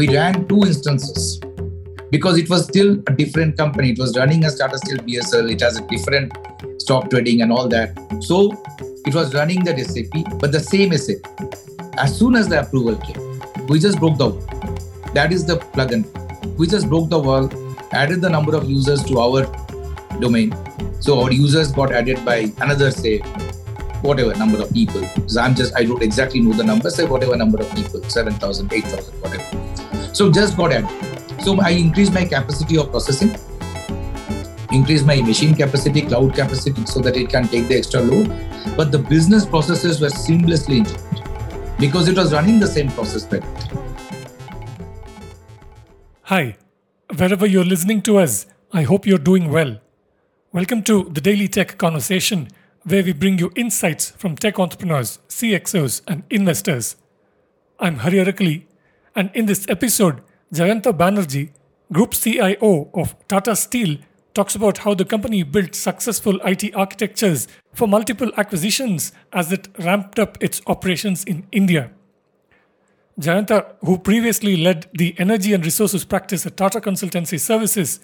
we ran two instances because it was still a different company. It was running as Tata Steel BSL. It has a different stock trading and all that. So it was running that SAP, but the same SAP. As soon as the approval came, we just broke the wall. That is the plugin. We just broke the wall, added the number of users to our domain. So our users got added by another, say, whatever number of people. So I don't exactly know the number, say whatever number of people, 7,000, 8,000, whatever. So just got added. So I increased my capacity of processing, increased my machine capacity, cloud capacity, so that it can take the extra load. But the business processes were seamlessly integrated because it was running the same process better. Hi, wherever you're listening to us, I hope you're doing well. Welcome to the Daily Tech Conversation, where we bring you insights from tech entrepreneurs, CXOs, and investors. I'm Hari Arakali, and in this episode, Jayanta Banerjee, Group CIO of Tata Steel, talks about how the company built successful IT architectures for multiple acquisitions as it ramped up its operations in India. Jayanta, who previously led the energy and resources practice at Tata Consultancy Services,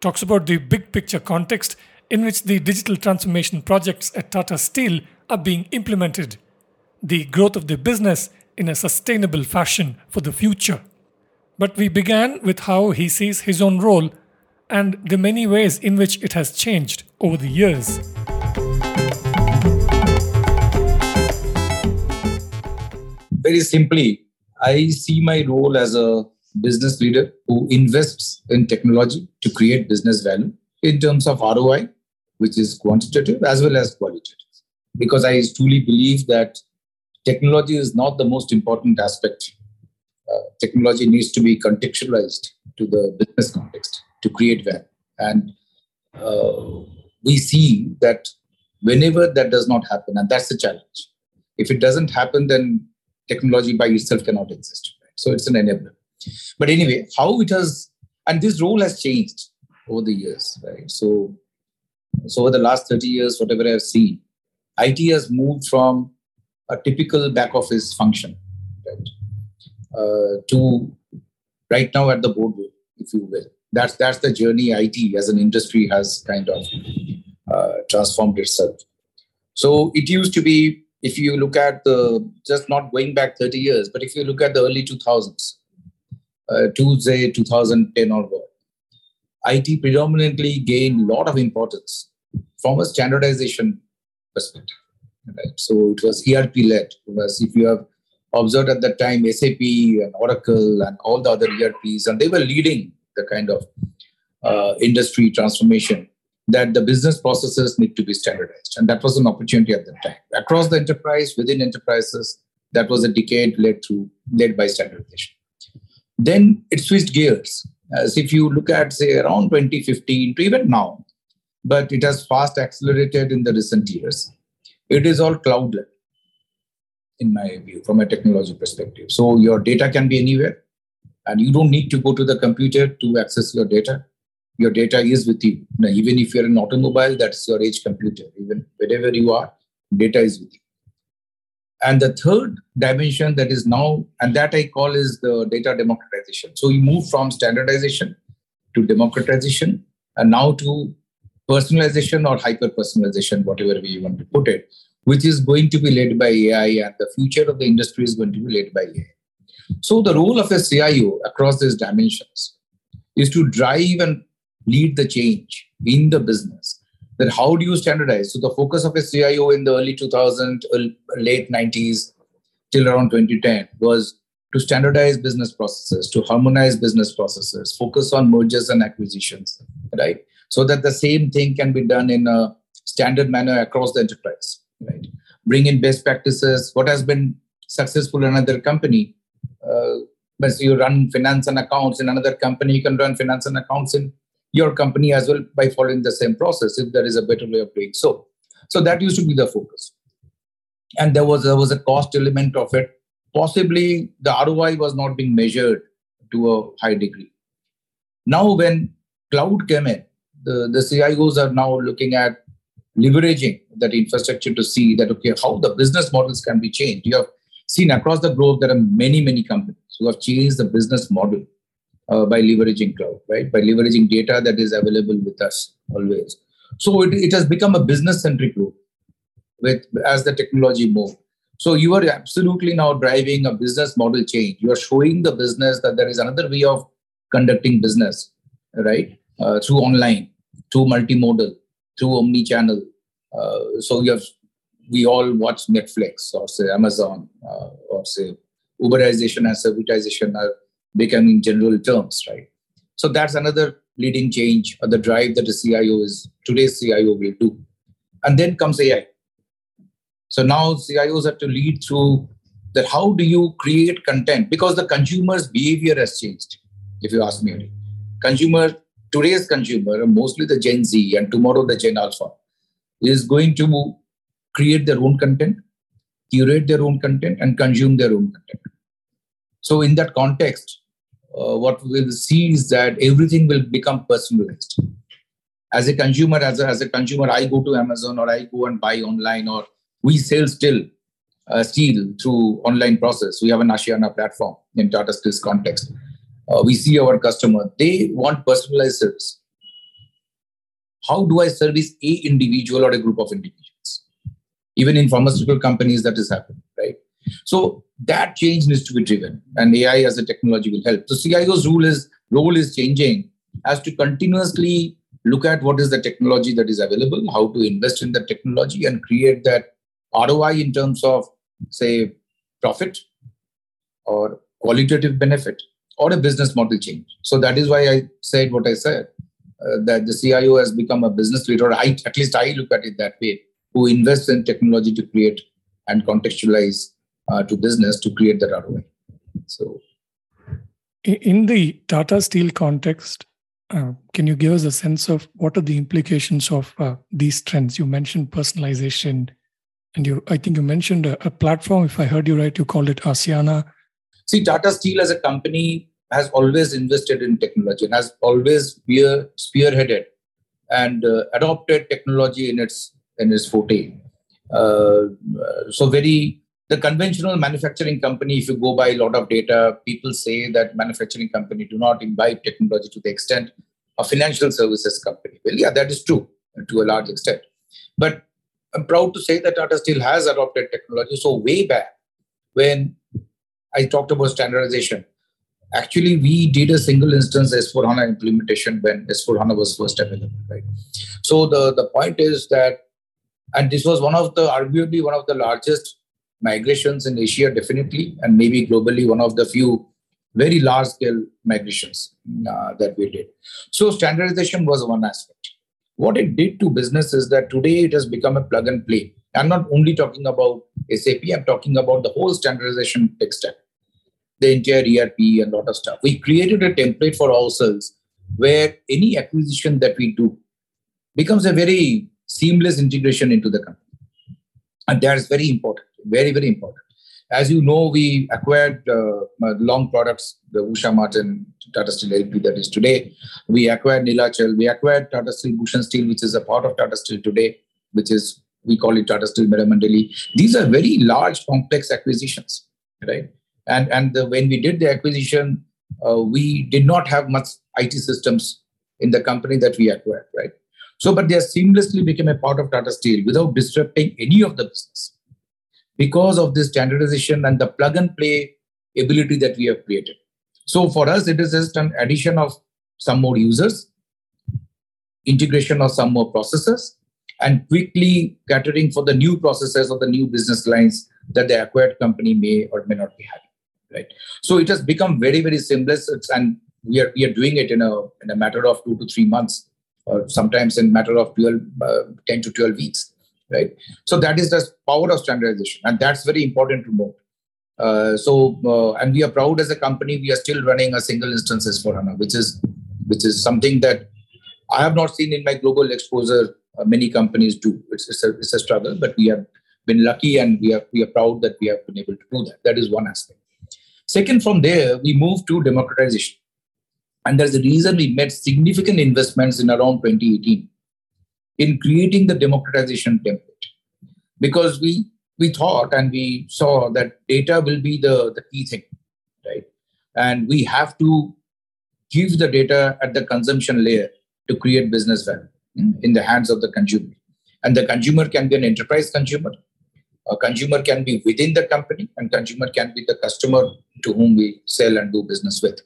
talks about the big picture context in which the digital transformation projects at Tata Steel are being implemented, the growth of the business in a sustainable fashion for the future. But we began with how he sees his own role and the many ways in which it has changed over the years. Very simply, I see my role as a business leader who invests in technology to create business value in terms of ROI, which is quantitative as well as qualitative. Because I truly believe that technology is not the most important aspect. Technology needs to be contextualized to the business context to create value. And we see that whenever that does not happen, and that's the challenge. If it doesn't happen, then technology by itself cannot exist. Right? So it's an enabler. But anyway, how it has, and this role has changed over the years, right? So over the last 30 years, whatever I've seen, IT has moved from a typical back office function, right? To right now at the boardroom, if you will. That's the journey IT as an industry has kind of transformed itself. So it used to be, if you look at the, just not going back 30 years, but if you look at the early 2000s, to say 2010 or what, IT predominantly gained a lot of importance from a standardization perspective. Right? So it was ERP-led. Because if you have observed at that time, SAP and Oracle and all the other ERPs, and they were leading the kind of industry transformation that the business processes need to be standardized. And that was an opportunity at that time. Across the enterprise, within enterprises, that was a decade led by standardization. Then it switched gears. As if you look at, say, around 2015 to even now, but it has fast accelerated in the recent years. It is all cloud-led, in my view, from a technology perspective. So your data can be anywhere, and you don't need to go to the computer to access your data. Your data is with you. Now, even if you're an automobile, that's your edge computer. Even wherever you are, data is with you. And the third dimension that is now, and that I call is the data democratization. So we move from standardization to democratization and now to personalization or hyper-personalization, whatever way you want to put it, which is going to be led by AI, and the future of the industry is going to be led by AI. So the role of a CIO across these dimensions is to drive and lead the change in the business. Then how do you standardize? So the focus of a CIO in the early 2000s, late 90s, till around 2010 was to standardize business processes, to harmonize business processes, focus on mergers and acquisitions, right? So that the same thing can be done in a standard manner across the enterprise, right? Bring in best practices. What has been successful in another company, as you run finance and accounts in another company, you can run finance and accounts in your company as well by following the same process if there is a better way of doing so. So that used to be the focus. And there was a cost element of it. Possibly the ROI was not being measured to a high degree. Now when cloud came in, the CIOs are now looking at leveraging that infrastructure to see that, okay, how the business models can be changed. You have seen across the globe, there are many, many companies So we've changed the business model by leveraging cloud, right? By leveraging data that is available with us always. So it has become a business-centric group with as the technology moved. So you are absolutely now driving a business model change. You are showing the business that there is another way of conducting business, right? Through online, through multimodal, through omni-channel. So we all watch Netflix or say Amazon or say Uberization and servitization are becoming general terms, right? So that's another leading change or the drive that today's CIO will do. And then comes AI. So now CIOs have to lead through that. How do you create content? Because the consumer's behavior has changed, if you ask me. Today's consumer, mostly the Gen Z and tomorrow the Gen Alpha, is going to create their own content, curate their own content, and consume their own content. So in that context, what we'll see is that everything will become personalized. As a consumer, I go to Amazon or I go and buy online or we sell steel through online process. We have an Asiana platform in Tata Steel's context. We see our customer, they want personalized service. How do I service a individual or a group of individuals? Even in pharmaceutical companies, that is happening, right? So that change needs to be driven and AI as a technology will help. So CIO's role is changing as to continuously look at what is the technology that is available, how to invest in the technology and create that ROI in terms of, say, profit or qualitative benefit or a business model change. So that is why I said what I said, that the CIO has become a business leader. At least I look at it that way, who invests in technology to create and contextualize to business to create that ROI. So, in the Tata Steel context, can you give us a sense of what are the implications of these trends? You mentioned personalization. And I think you mentioned a platform, if I heard you right, you called it Asiana. See, Tata Steel as a company has always invested in technology and has always spearheaded and adopted technology in its forte. The conventional manufacturing company, if you go by a lot of data, people say that manufacturing company do not imbibe technology to the extent a financial services company. Well, yeah, that is true to a large extent. But I'm proud to say that Tata Steel has adopted technology. So way back when I talked about standardization, actually we did a single instance S4HANA implementation when S4HANA was first available, right? So the point is that, and this was arguably one of the largest migrations in Asia, definitely, and maybe globally, one of the few very large-scale migrations that we did. So standardization was one aspect. What it did to business is that today it has become a plug and play. I'm not only talking about SAP, I'm talking about the whole standardization tech stack, the entire ERP and a lot of stuff. We created a template for ourselves where any acquisition that we do becomes a very seamless integration into the company. And that is very important, very, very important. As you know, we acquired long products, the Usha Martin, Tata Steel LP that is today. We acquired Nilachal. We acquired Tata Steel, Bhushan Steel, which is a part of Tata Steel today, which is, we call it Tata Steel Meramandali. These are very large, complex acquisitions, right? And when we did the acquisition, we did not have much IT systems in the company that we acquired, right? So, but they seamlessly became a part of Tata Steel without disrupting any of the business because of this standardization and the plug and play ability that we have created. So for us, it is just an addition of some more users, integration of some more processes, and quickly catering for the new processes or the new business lines that the acquired company may or may not be having, right? So it has become very, very seamless, and we are doing it in a matter of 2 to 3 months, or sometimes in a matter of 10 to 12 weeks, right? So that is the power of standardization, and that's very important to note. And we are proud as a company, we are still running a single instance S4HANA, which is something that I have not seen in my global exposure. Many companies do. It's a struggle, but we have been lucky and we are proud that we have been able to do that. That is one aspect. Second, from there, we move to democratization. And there's a reason we made significant investments in around 2018 in creating the democratization template, because we thought and we saw that data will be the key thing, right? and we have to give the data at the consumption layer to create business value in the hands of the consumer. And the consumer can be an enterprise consumer, a consumer can be within the company, and consumer can be the customer to whom we sell and do business with.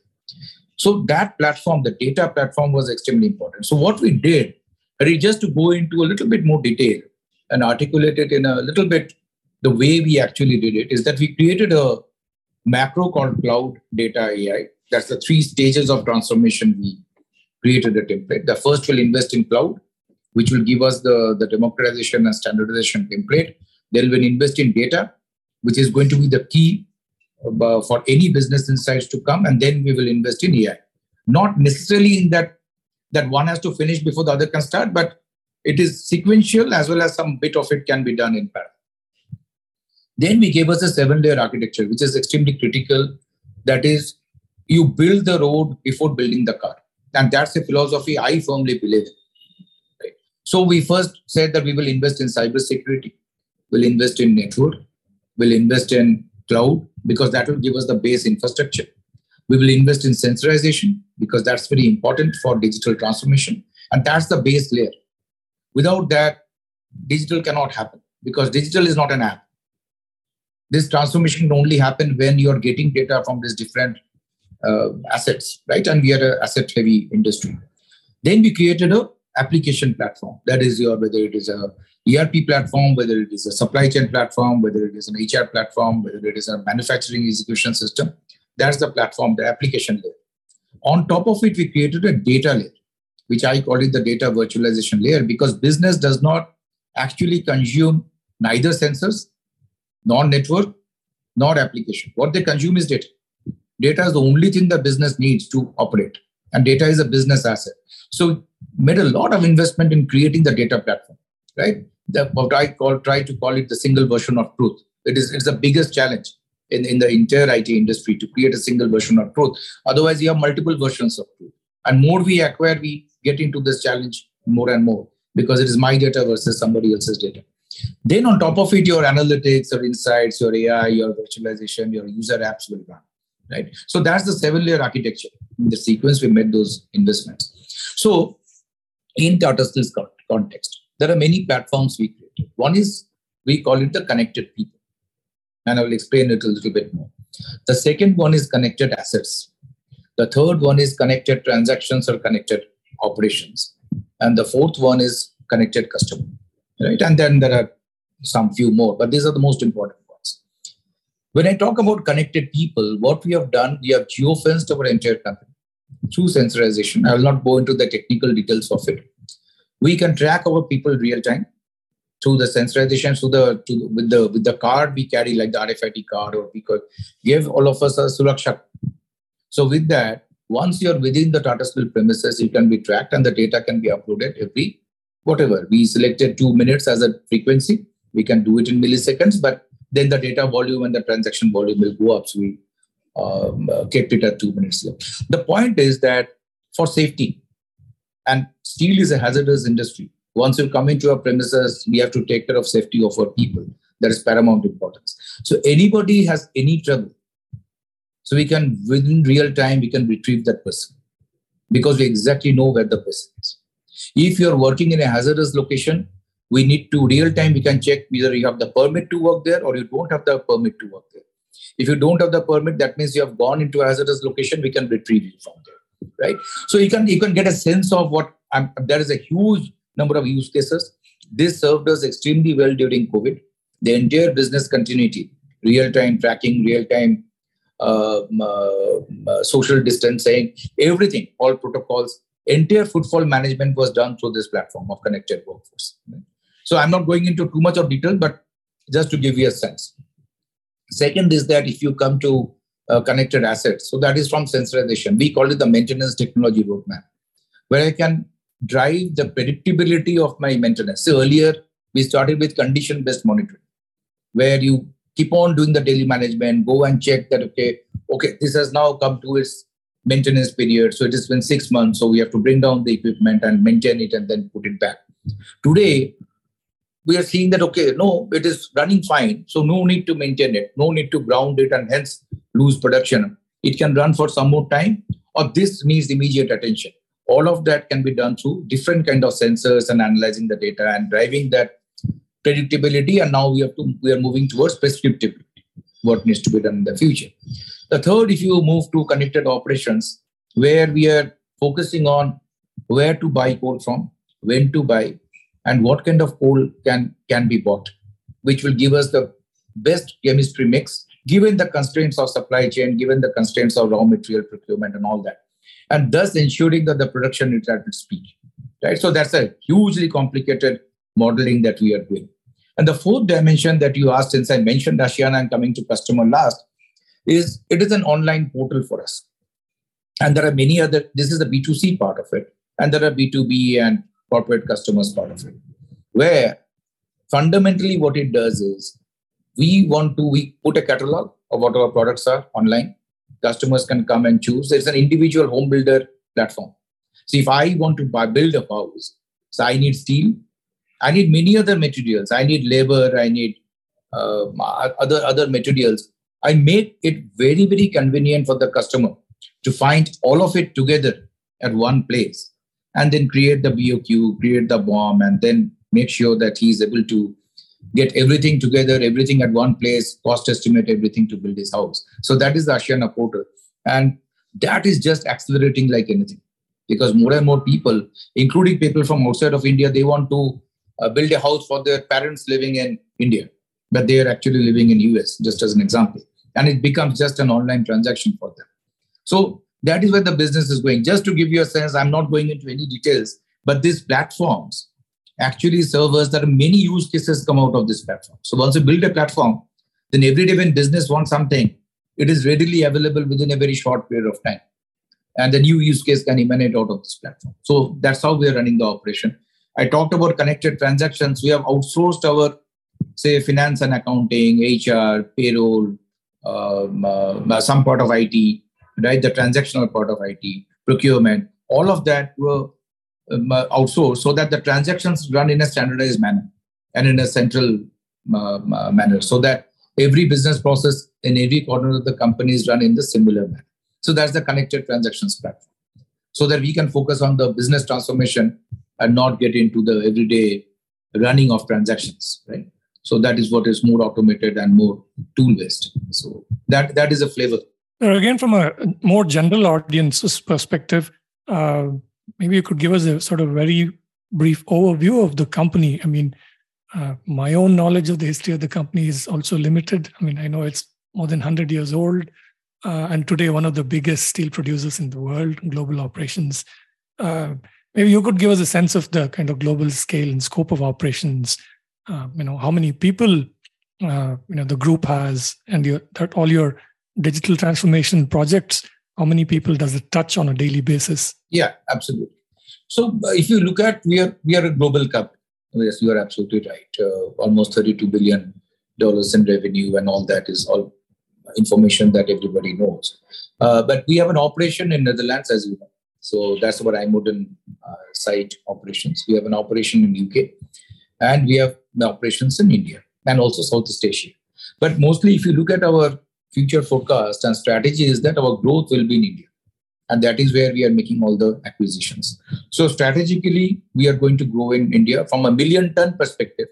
So that platform, the data platform, was extremely important. So what we did, just to go into a little bit more detail and articulate it in a little bit, the way we actually did it is that we created a macro called Cloud Data AI. That's the three stages of transformation. We created a template. The first will invest in cloud, which will give us the democratization and standardization template. Then we'll invest in data, which is going to be the key for any business insights to come. And then we will invest in AI. Not necessarily in that one has to finish before the other can start, but it is sequential, as well as some bit of it can be done in parallel. Then we gave us a 7-layer architecture, which is extremely critical. That is, you build the road before building the car. And that's a philosophy I firmly believe in. Right? So we first said that we will invest in cybersecurity, we'll invest in network, we'll invest in cloud, because that will give us the base infrastructure. We will invest in sensorization, because that's very important for digital transformation. And that's the base layer. Without that, digital cannot happen, because digital is not an app. This transformation can only happen when you're getting data from these different assets, right? And we are an asset-heavy industry. Then we created an application platform. That is, whether it is a ERP platform, whether it is a supply chain platform, whether it is an HR platform, whether it is a manufacturing execution system. That's the platform, the application layer. On top of it, we created a data layer, which I call it the data virtualization layer, because business does not actually consume neither sensors, nor network, nor application. What they consume is data. Data is the only thing the business needs to operate. And data is a business asset. So made a lot of investment in creating the data platform, right? What I try to call it the single version of truth. It's the biggest challenge in the entire IT industry to create a single version of truth. Otherwise, you have multiple versions of truth. And more we acquire, we get into this challenge more and more, because it is my data versus somebody else's data. Then on top of it, your analytics, your insights, your AI, your virtualization, your user apps will run, right? So that's the 7-layer architecture. In the sequence, we made those investments. So in Tata Steel's context, there are many platforms we created. One is, we call it the connected people. And I will explain it a little bit more. The second one is connected assets. The third one is connected transactions or connected operations. And the fourth one is connected customer. Right? And then there are some few more, but these are the most important ones. When I talk about connected people, what we have done, we have geofenced our entire company through sensorization. I will not go into the technical details of it. We can track our people real time through the sensorization, with the card we carry, like the RFID card, or we could give all of us a Suraksha. So with that, once you're within the Tata Steel premises, you can be tracked and the data can be uploaded every whatever. We selected 2 minutes as a frequency. We can do it in milliseconds, but then the data volume and the transaction volume will go up. So we kept it at 2 minutes. The point is that for safety, and steel is a hazardous industry. Once you come into our premises, we have to take care of safety of our people. That is paramount importance. So anybody has any trouble, so we can, within real time, we can retrieve that person, because we exactly know where the person is. If you're working in a hazardous location, we need to real time, we can check whether you have the permit to work there or you don't have the permit to work there. If you don't have the permit, that means you have gone into a hazardous location, we can retrieve you from there, right? So you can get a sense of there is a huge number of use cases. This served us extremely well during COVID. The entire business continuity, real-time tracking, real-time social distancing, everything, all protocols, entire footfall management was done through this platform of connected workforce. So I'm not going into too much of detail, but just to give you a sense. Second is that if you come to connected assets, so that is from sensorization. We call it the maintenance technology roadmap, where I can drive the predictability of my maintenance. So earlier, we started with condition-based monitoring, where you keep on doing the daily management, go and check that, okay, this has now come to its maintenance period. So it has been 6 months. So we have to bring down the equipment and maintain it and then put it back. Today, we are seeing that, it is running fine. So no need to maintain it, no need to ground it and hence lose production. It can run for some more time, or this needs immediate attention. All of that can be done through different kind of sensors and analyzing the data and driving that predictability. And now we are moving towards prescriptivity, what needs to be done in the future. The third, if you move to connected operations, where we are focusing on where to buy coal from, when to buy, and what kind of coal can be bought, which will give us the best chemistry mix, given the constraints of supply chain, given the constraints of raw material procurement and all that, and thus ensuring that the production is at its peak. Right? So that's a hugely complicated modeling that we are doing. And the fourth dimension that you asked, since I mentioned Asiana and coming to customer last, is it is an online portal for us. And there are many other, this is the B2C part of it, and there are B2B and corporate customers part of it, where fundamentally what it does is we put a catalog of what our products are online. Customers can come and choose. It's an individual home builder platform. So if I want to build a house, so I need steel, I need many other materials. I need labor. I need other materials. I make it very, very convenient for the customer to find all of it together at one place and then create the BOQ, create the BOM, and then make sure that he's able to get everything together, everything at one place, cost estimate, everything to build his house. So that is the Asiana portal. And that is just accelerating like anything, because more and more people, including people from outside of India, they want to build a house for their parents living in India, but they are actually living in US, just as an example. And it becomes just an online transaction for them. So that is where the business is going. Just to give you a sense, I'm not going into any details, but these platforms actually serve us. There are many use cases come out of this platform. So once you build a platform, then every day when business wants something, it is readily available within a very short period of time. And the new use case can emanate out of this platform. So that's how we are running the operation. I talked about connected transactions. We have outsourced our, say, finance and accounting, HR, payroll, some part of IT, right? The transactional part of IT, procurement, all of that were outsourced so that the transactions run in a standardized manner and in a central manner, so that every business process in every corner of the company is run in the similar manner. So that's the connected transactions platform, so that we can focus on the business transformation and not get into the everyday running of transactions, right? So that is what is more automated and more tool-based. So that is a flavor. Again, from a more general audience's perspective, maybe you could give us a sort of very brief overview of the company. I mean, my own knowledge of the history of the company is also limited. I mean, I know it's more than 100 years old, and today one of the biggest steel producers in the world, global operations. Maybe you could give us a sense of the kind of global scale and scope of operations. How many people the group has, and all your digital transformation projects. How many people does it touch on a daily basis? Yeah, absolutely. So if you look at, we are a global company. Yes, you are absolutely right. Almost $32 billion in revenue, and all that is all information that everybody knows. But we have an operation in Netherlands, as you know. So that's our IJmuiden site operations. We have an operation in UK, and we have the operations in India and also Southeast Asia. But mostly, if you look at our future forecast and strategy, is that our growth will be in India. And that is where we are making all the acquisitions. So strategically, we are going to grow in India from a million ton perspective.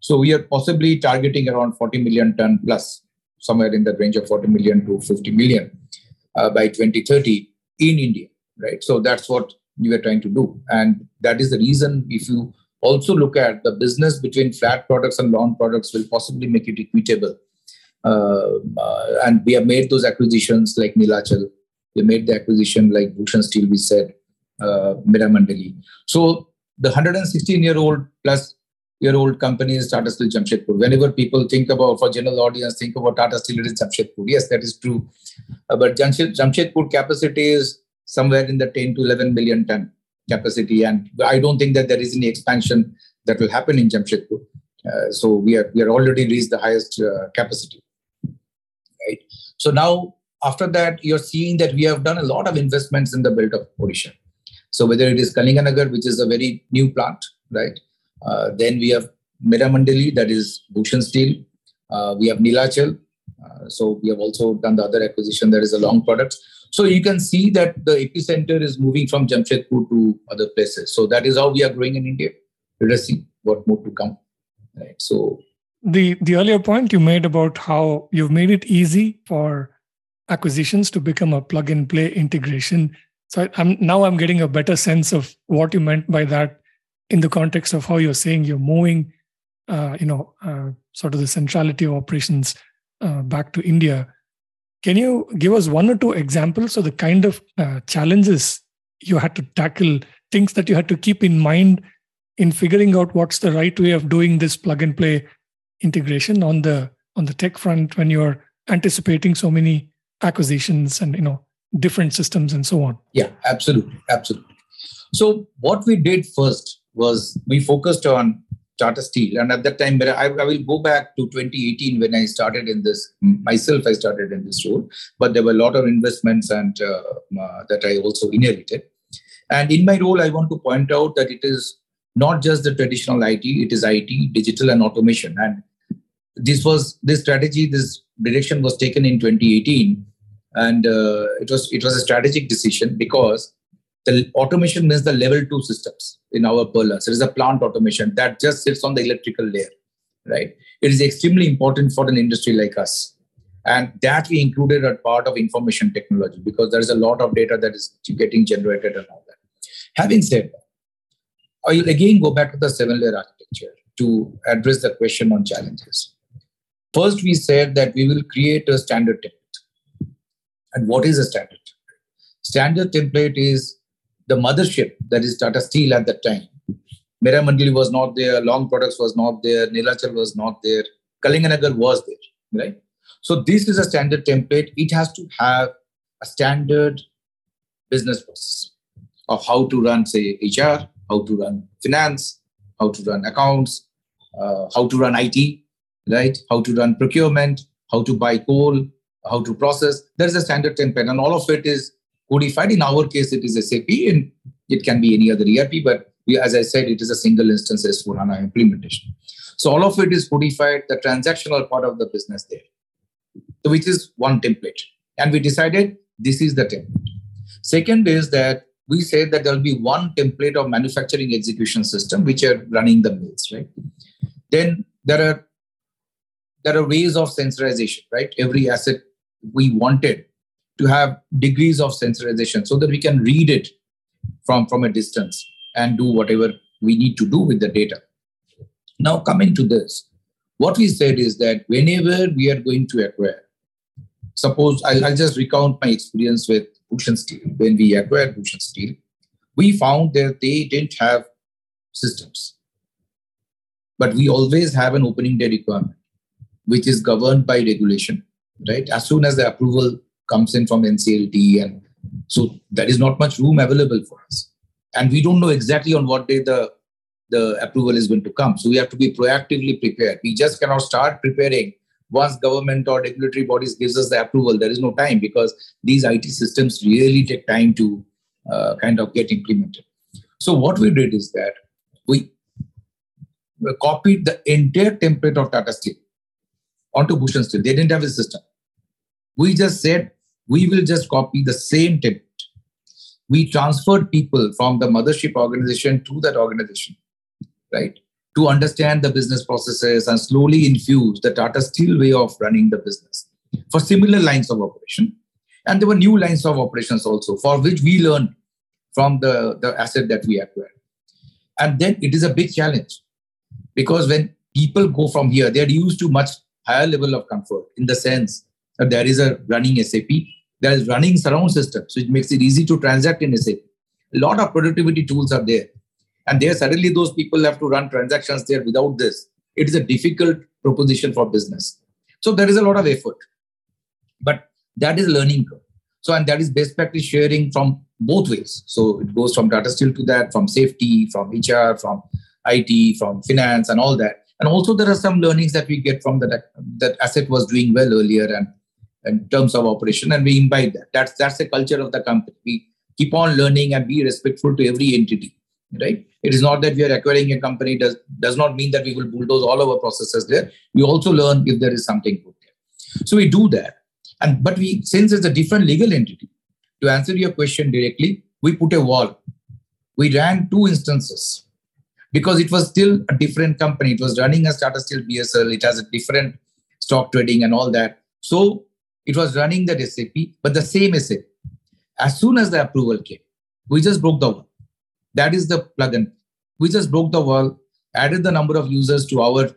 So we are possibly targeting around 40 million ton plus, somewhere in the range of 40 million to 50 million by 2030 in India. Right. So that's what we were trying to do. And that is the reason, if you also look at the business between flat products and long products, will possibly make it equitable. And we have made those acquisitions like Nilachal. We made the acquisition like Bhushan Steel, we said, Meramandali. So the 116-year-old plus year-old company is Tata Steel Jamshedpur. Whenever people think about, for general audience, think about Tata Steel, it is Jamshedpur. Yes, that is true. But Jamshedpur capacity is somewhere in the 10 to 11 million ton capacity. And I don't think that there is any expansion that will happen in Jamshedpur. So we are already reached the highest capacity. Right. So now, after that, you're seeing that we have done a lot of investments in the build of Odisha. So whether it is Kalinganagar, which is a very new plant, right? Then we have Meramandali, that is Bhushan Steel. We have Nilachal, So we have also done the other acquisition, that is a long product. So you can see that the epicenter is moving from Jamshedpur to other places. So that is how we are growing in India. Let us see what more to come. Right. So the earlier point you made about how you've made it easy for acquisitions to become a plug and play integration. So I'm getting a better sense of what you meant by that in the context of how you're saying you're moving, sort of the centrality of operations back to India. Can you give us one or two examples of the kind of challenges you had to tackle, things that you had to keep in mind in figuring out what's the right way of doing this plug and play integration on the tech front when you're anticipating so many acquisitions and different systems and so on? Yeah, absolutely. So what we did first was we focused on Tata Steel. And at that time, I will go back to 2018 when I started in this, myself I started in this role, but there were a lot of investments and that I also inherited. And in my role, I want to point out that it is not just the traditional IT, it is IT, digital and automation. And this direction was taken in 2018. And it was a strategic decision because the automation means the level 2 systems in our parlance. It is a plant automation that just sits on the electrical layer, right? It is extremely important for an industry like us. And that we included a part of information technology because there is a lot of data that is getting generated and all that. Having said that, I will again go back to the 7-layer architecture to address the question on challenges. First, we said that we will create a standard template. And what is a standard template? Standard template is the mothership, that is Tata Steel at that time. Meramandali was not there, Long Products was not there, Nilachal was not there, Kalinganagar was there, right? So this is a standard template. It has to have a standard business process of how to run, say, HR, how to run finance, how to run accounts, how to run IT, right? How to run procurement, how to buy coal, how to process. There is a standard template and all of it is codified. In our case, it is SAP and it can be any other ERP, but as I said, it is a single instance S4HANA implementation. So all of it is codified, the transactional part of the business there, so which is one template. And we decided this is the template. Second is that we said that there will be one template of manufacturing execution system, which are running the mills, right? Then there are ways of sensorization, right? Every asset we wanted to have degrees of sensorization so that we can read it from a distance and do whatever we need to do with the data. Now, coming to this, what we said is that whenever we are going to acquire, suppose I'll just recount my experience with Bhushan Steel. When we acquired Bhushan Steel, we found that they didn't have systems. But we always have an opening day requirement, which is governed by regulation, right? As soon as the approval comes in from NCLT, and so there is not much room available for us. And we don't know exactly on what day the approval is going to come. So we have to be proactively prepared. We just cannot start preparing once government or regulatory bodies gives us the approval. There is no time because these IT systems really take time to kind of get implemented. So what we did is that we copied the entire template of Tata Steel onto Bhushan Steel. They didn't have a system. We just said, we will just copy the same template. We transferred people from the mothership organization to that organization, right? To understand the business processes and slowly infuse the Tata Steel way of running the business for similar lines of operation. And there were new lines of operations also for which we learned from the asset that we acquired. And then it is a big challenge because when people go from here, they're used to much higher level of comfort in the sense that there is a running SAP, there is running surround systems, which makes it easy to transact in SAP. A lot of productivity tools are there. And there suddenly those people have to run transactions there without this. It is a difficult proposition for business. So there is a lot of effort, but that is learning curve. So, and that is best practice sharing from both ways. So it goes from Tata Steel to that, from safety, from HR, from IT, from finance and all that. And also there are some learnings that we get from that asset was doing well earlier and in terms of operation, and we imbibe that. That's the culture of the company. We keep on learning and be respectful to every entity. Right? It is not that we are acquiring a company does not mean that we will bulldoze all our processes there. We also learn if there is something good there. So we do that. But we, since it's a different legal entity, to answer your question directly, we put a wall. We ran two instances because it was still a different company. It was running as Tata Steel BSL. It has a different stock trading and all that. So it was running that SAP, but the same SAP. As soon as the approval came, we just broke the wall. That is the plug-in. We just broke the wall, added the number of users to our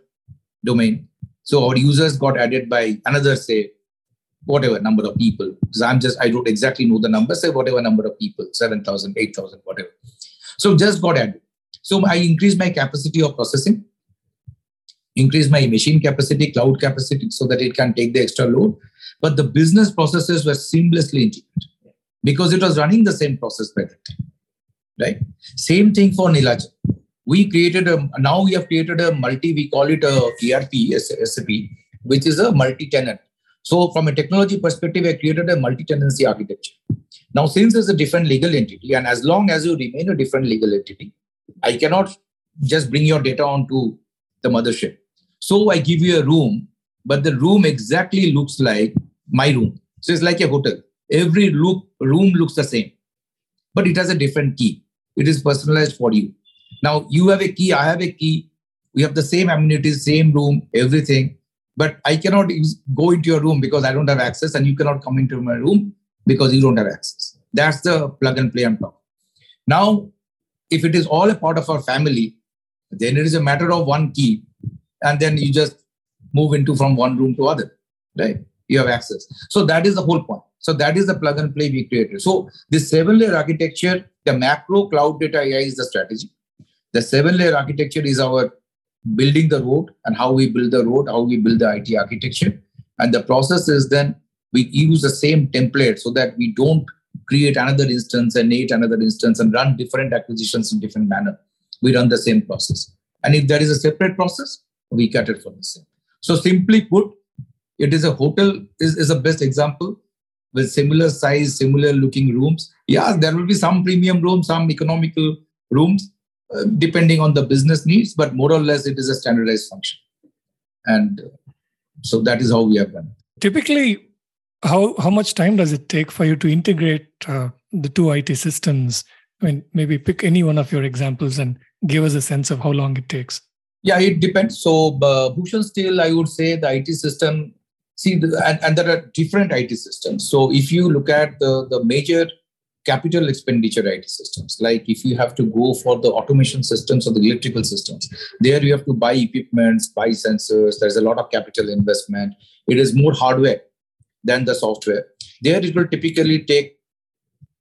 domain. So our users got added by another, say, whatever number of people. Because I don't exactly know the number, say whatever number of people, 7,000, 8,000, whatever. So just got added. So I increased my capacity of processing, increased my machine capacity, cloud capacity, so that it can take the extra load. But the business processes were seamlessly integrated because it was running the same process by that time. Right? Same thing for Nilachal. Now we have created a we call it a ERP, SAP, which is a multi-tenant. So from a technology perspective, I created a multi-tenancy architecture. Now, since it's a different legal entity, and as long as you remain a different legal entity, I cannot just bring your data onto the mothership. So I give you a room, but the room exactly looks like my room. So it's like a hotel. Every room looks the same, but it has a different key. It is personalized for you. Now, you have a key, I have a key. We have the same amenities, same room, everything. But I cannot go into your room because I don't have access, and you cannot come into my room because you don't have access. That's the plug and play on top. Now, if it is all a part of our family, then it is a matter of one key. And then you just move from one room to other, right? You have access. So that is the whole point. So that is the plug and play we created. So this 7-layer architecture, the macro cloud data AI is the strategy. The 7-layer architecture is our building the road and how we build the road, how we build the IT architecture. And the process is then we use the same template so that we don't create another instance and create another instance and run different acquisitions in different manner. We run the same process. And if there is a separate process, we cut it from the same. So simply put, it is a hotel is the best example with similar size, similar looking rooms. Yeah, there will be some premium rooms, some economical rooms, depending on the business needs, but more or less it is a standardized function. And so that is how we have done it. Typically, how much time does it take for you to integrate the two IT systems? I mean, maybe pick any one of your examples and give us a sense of how long it takes. Yeah, it depends. So Bhushan Steel, I would say the IT system, and there are different IT systems. So if you look at the major capital expenditure IT systems, like if you have to go for the automation systems or the electrical systems, there you have to buy equipments, buy sensors. There's a lot of capital investment. It is more hardware than the software. There it will typically take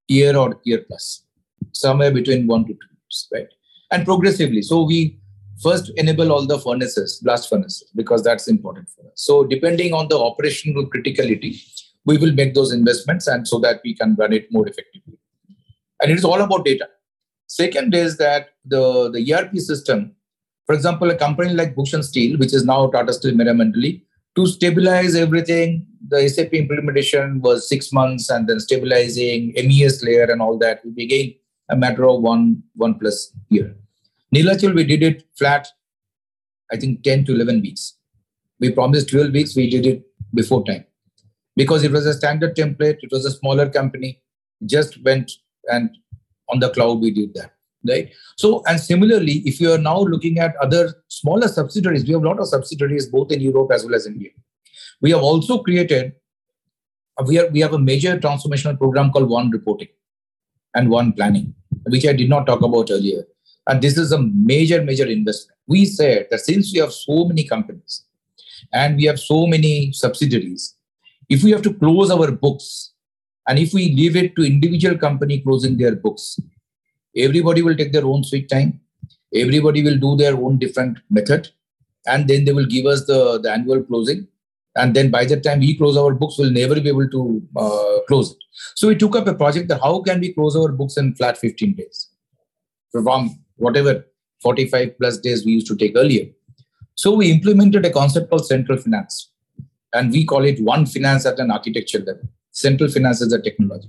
year or year plus, somewhere between 1 to 2 years, right? And progressively. So we first enable all the furnaces, blast furnaces, because that's important for us. So depending on the operational criticality, we will make those investments and so that we can run it more effectively. And it is all about data. Second is that the ERP system, for example, a company like Bhushan Steel, which is now Tata Steel Meramandali, to stabilize everything, the SAP implementation was 6 months, and then stabilizing MES layer and all that will be again a matter of one plus year. Nilachal, we did it flat, I think 10 to 11 weeks. We promised 12 weeks, we did it before time. Because it was a standard template, it was a smaller company, just went and on the cloud we did that, right? So, and similarly, if you are now looking at other smaller subsidiaries, we have a lot of subsidiaries both in Europe as well as India. We have also created, we have a major transformational program called One Reporting and One Planning, which I did not talk about earlier. And this is a major, major investment. We said that since we have so many companies and we have so many subsidiaries, if we have to close our books, and if we leave it to individual company closing their books, everybody will take their own sweet time. Everybody will do their own different method. And then they will give us the annual closing. And then by the time we close our books, we'll never be able to close it. So we took up a project that how can we close our books in flat 15 days? From whatever 45 plus days we used to take earlier. So we implemented a concept called central finance. And we call it one finance at an architecture level. Central finance is a technology.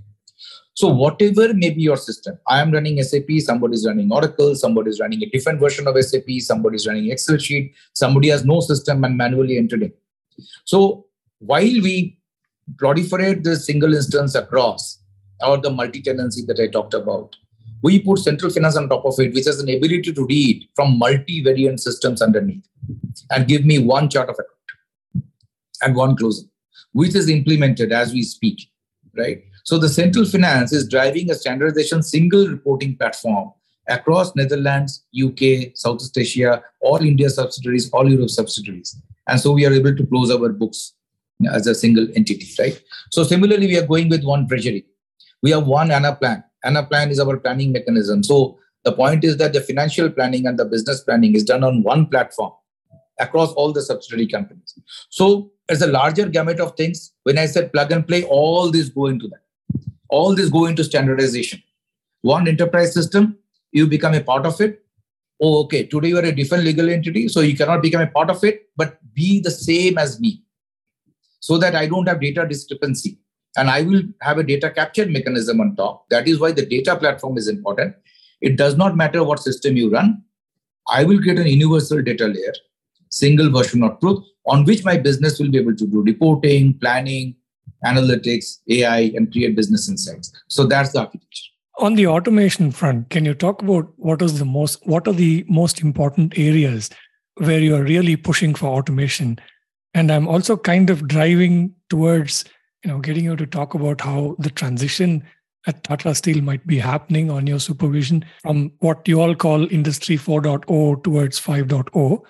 So whatever may be your system, I am running SAP, somebody is running Oracle, somebody is running a different version of SAP, somebody is running Excel sheet, somebody has no system and manually entered it. So while we proliferate the single instance across, or the multi-tenancy that I talked about, we put central finance on top of it, which has an ability to read from multi-variant systems underneath and give me one chart of account and one closing, which is implemented as we speak, right? So the central finance is driving a standardization single reporting platform across Netherlands, UK, Southeast Asia, all India subsidiaries, all Europe subsidiaries. And so we are able to close our books as a single entity, right? So similarly, we are going with one treasury. We have one Anaplan. Anaplan is our planning mechanism. So the point is that the financial planning and the business planning is done on one platform across all the subsidiary companies. So as a larger gamut of things, when I said plug and play, all these go into that. All these go into standardization. One enterprise system, you become a part of it. Oh, okay, today you are a different legal entity, so you cannot become a part of it, but be the same as me so that I don't have data discrepancy. And I will have a data capture mechanism on top. That is why the data platform is important. It does not matter what system you run. I will create a universal data layer, single version of truth, on which my business will be able to do reporting, planning, analytics, AI, and create business insights. So that's the architecture. On the automation front, can you talk about what are the most important areas where you are really pushing for automation? And I'm also kind of driving towards getting you to talk about how the transition at Tata Steel might be happening on your supervision from what you all call Industry 4.0 towards 5.0.